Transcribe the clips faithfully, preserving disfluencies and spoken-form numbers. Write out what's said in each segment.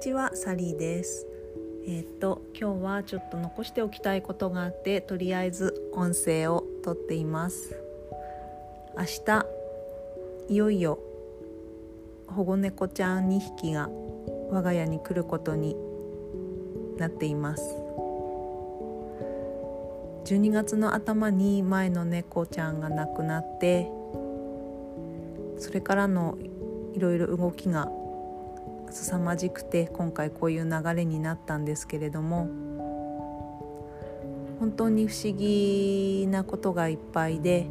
ちは、サリーです。えー、っと今日はちょっと残しておきたいことがあって、とりあえず音声を撮っています。明日いよいよ保護猫ちゃんにひきが我が家に来ることになっています。じゅうにがつの頭に前の猫ちゃんが亡くなって、それからのいろいろ動きが凄まじくて、今回こういう流れになったんですけれども、本当に不思議なことがいっぱいで、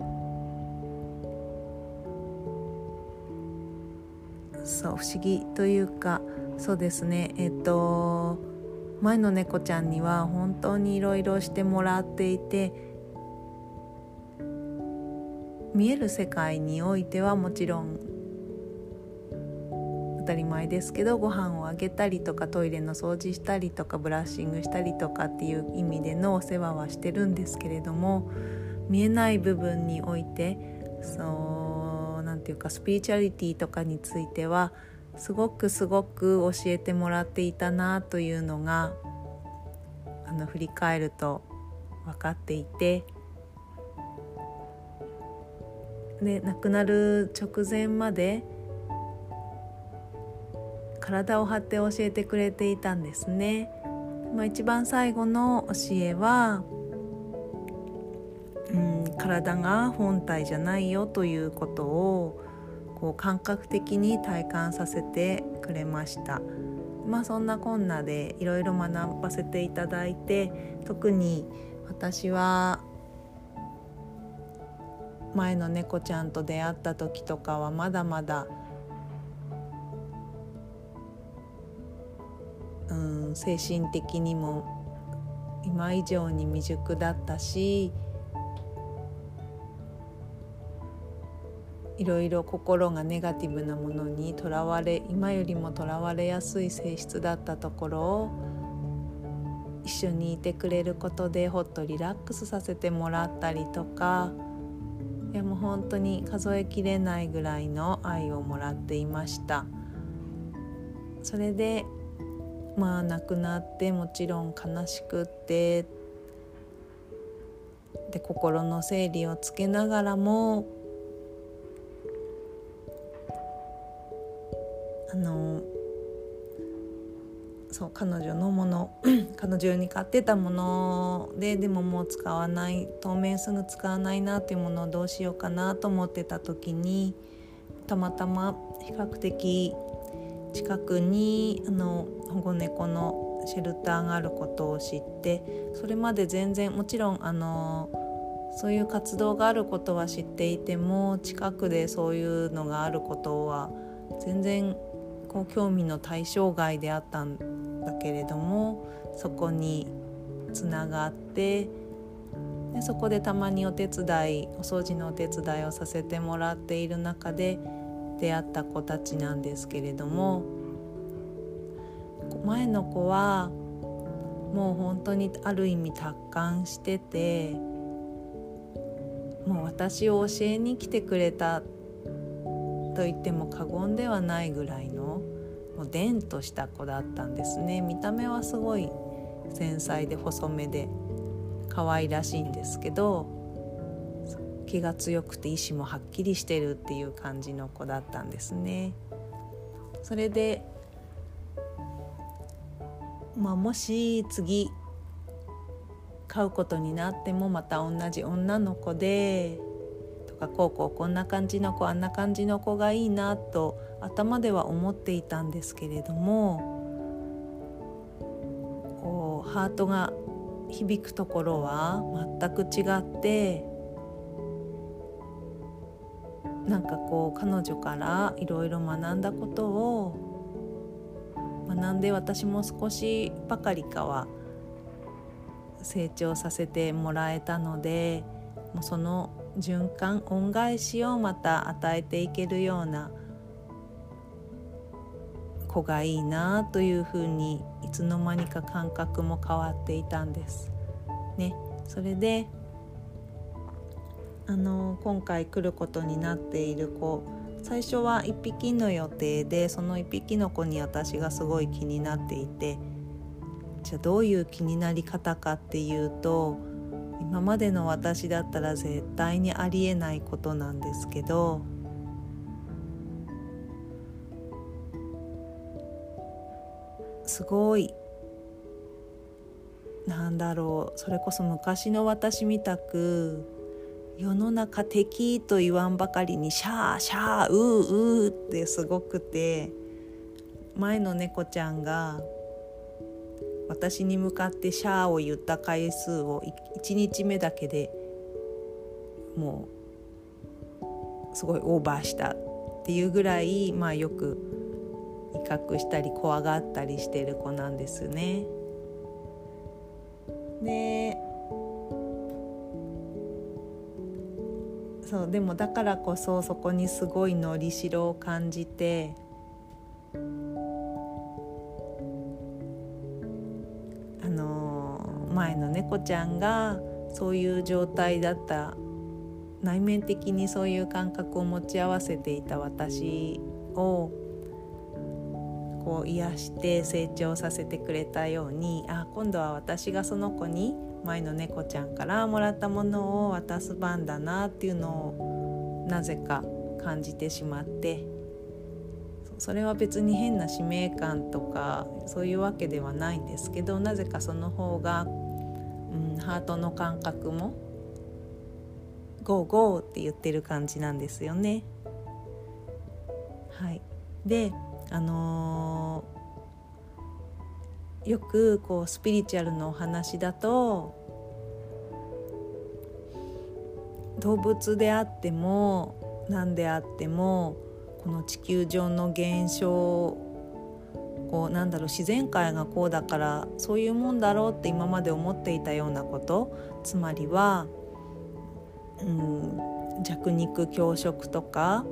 そう不思議というか、そうですね、えっと前の猫ちゃんには本当にいろいろしてもらっていて、見える世界においてはもちろん当たり前ですけど、ご飯をあげたりとか、トイレの掃除したりとか、ブラッシングしたりとかっていう意味でのお世話はしてるんですけれども、見えない部分において、そうなんていうか、スピリチュアリティとかについてはすごくすごく教えてもらっていたなというのが、あの振り返ると分かっていて、で亡くなる直前まで体を張って教えてくれていたんですね。まあ、一番最後の教えは、うん、体が本体じゃないよということをこう感覚的に体感させてくれました。まあ、そんなこんなでいろいろ学ばせていただいて、特に私は前の猫ちゃんと出会った時とかはまだまだうん、精神的にも今以上に未熟だったし、いろいろ心がネガティブなものにとらわれ、今よりもとらわれやすい性質だったところを、一緒にいてくれることでほっとリラックスさせてもらったりとか、いやもう本当に数えきれないぐらいの愛をもらっていました。それでまあ亡くなって、もちろん悲しくって、で心の整理をつけながらも、あのそう彼女のもの彼女に買ってたもので、でももう使わない、当面すぐ使わないなっていうものをどうしようかなと思ってた時に、たまたま比較的近くにあの保護猫のシェルターがあることを知って、それまで全然、もちろんあのそういう活動があることは知っていても、近くでそういうのがあることは全然こう興味の対象外であったんだけれども、そこにつながって、でそこでたまにお手伝いお掃除のお手伝いをさせてもらっている中で出会った子たちなんですけれども、前の子はもう本当にある意味達観してて、もう私を教えに来てくれたと言っても過言ではないぐらいの、もうでんとした子だったんですね。見た目はすごい繊細で細めで可愛らしいんですけど、気が強くて意志もはっきりしてるっていう感じの子だったんですね。それで、まあ、もし次飼うことになってもまた同じ女の子でとか、こうこうこんな感じの子あんな感じの子がいいなと頭では思っていたんですけれども、こうハートが響くところは全く違って、なんかこう彼女からいろいろ学んだことを学んで、私も少しばかりかは成長させてもらえたので、もうその循環、恩返しをまた与えていけるような子がいいなというふうに、いつの間にか感覚も変わっていたんですね。それであの今回来ることになっている子最初はいっぴきの予定で、そのいっぴきの子に私がすごい気になっていて、じゃあどういう気になり方かっていうと、今までの私だったら絶対にありえないことなんですけど、すごいなんだろう、それこそ昔の私みたく世の中敵と言わんばかりにシャーシャーうーうーってすごくて、前の猫ちゃんが私に向かってシャーを言った回数をいちにちめだけでもうすごいオーバーしたっていうぐらい、まあよく威嚇したり怖がったりしてる子なんですね。で、そう、でもだからこそそこにすごいのりしろを感じて、あのー、前の猫ちゃんがそういう状態だった、内面的にそういう感覚を持ち合わせていた私をこう癒して成長させてくれたように、あ、今度は私がその子に前の猫ちゃんからもらったものを渡す番だなっていうのをなぜか感じてしまって、それは別に変な使命感とかそういうわけではないんですけど、なぜかその方が、うん、ハートの感覚もゴーゴーって言ってる感じなんですよね。はい、であのー、よくこうスピリチュアルのお話だと、動物であっても何であってもこの地球上の現象、こうなんだろう、自然界がこうだからそういうもんだろうって今まで思っていたようなこと、つまりは、うん、弱肉強食とか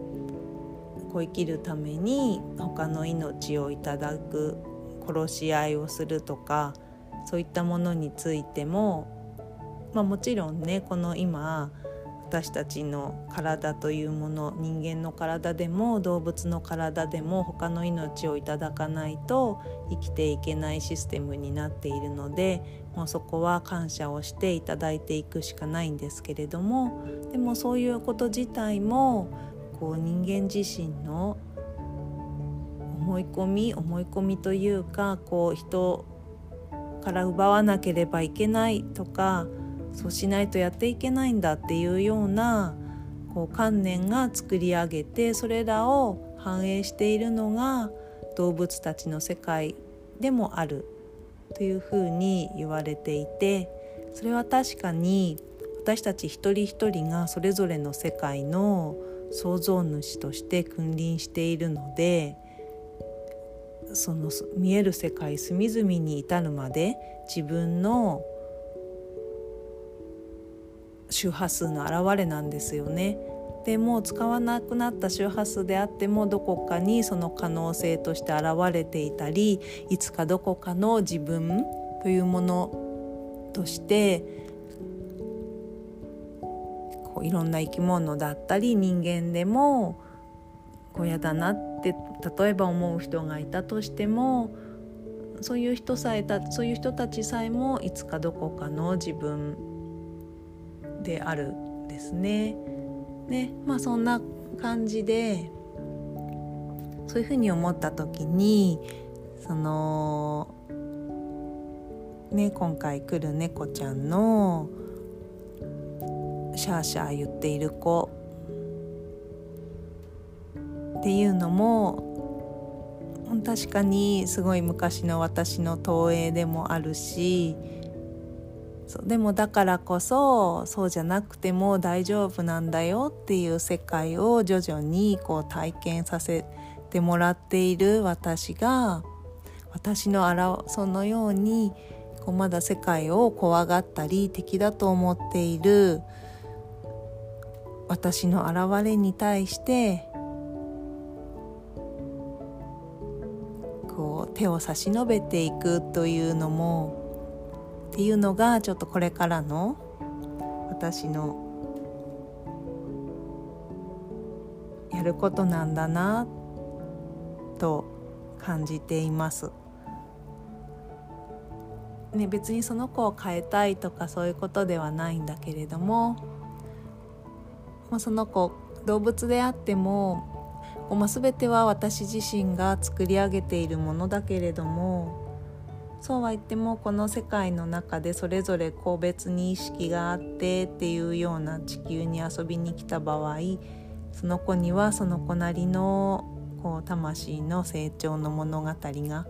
こう生きるために他の命をいただく、殺し合いをするとか、そういったものについても、まあ、もちろんね、この今私たちの体というもの、人間の体でも動物の体でも他の命をいただかないと生きていけないシステムになっているので、もうそこは感謝をしていただいていくしかないんですけれども、でもそういうこと自体もこう人間自身の思い込み思い込みというか、こう人から奪わなければいけないとか、そうしないとやっていけないんだっていうようなこう観念が作り上げて、それらを反映しているのが動物たちの世界でもあるというふうに言われていて、それは確かに私たち一人一人がそれぞれの世界の創造主として君臨しているので、その見える世界隅々に至るまで自分の周波数の現れなんですよね。でもう使わなくなった周波数であっても、どこかにその可能性として現れていたり、いつかどこかの自分というものとしていろんな生き物だったり人間でも、こうやだなって例えば思う人がいたとしても、そういう人さえたそういう人たちさえもいつかどこかの自分であるんですね。で、まあそんな感じで、そういうふうに思った時に、そのね、今回来る猫ちゃんのシャーシャー言っている子っていうのも、確かにすごい昔の私の投影でもあるし、そうでもだからこそそうじゃなくても大丈夫なんだよっていう世界を徐々にこう体験させてもらっている私が、私のあらそのようにこうまだ世界を怖がったり敵だと思っている私の現れに対してこう手を差し伸べていくというのもっていうのが、ちょっとこれからの私のやることなんだなと感じています、ね、別にその子を変えたいとかそういうことではないんだけれども、その子動物であっても全ては私自身が作り上げているものだけれども、そうは言ってもこの世界の中でそれぞれ個別に意識があってっていうような地球に遊びに来た場合、その子にはその子なりのこう魂の成長の物語が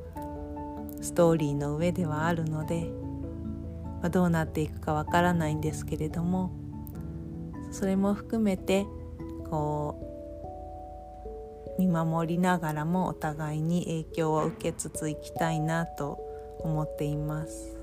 ストーリーの上ではあるので、まあ、どうなっていくかわからないんですけれども、それも含めてこう見守りながらもお互いに影響を受けつついきたいなと思っています。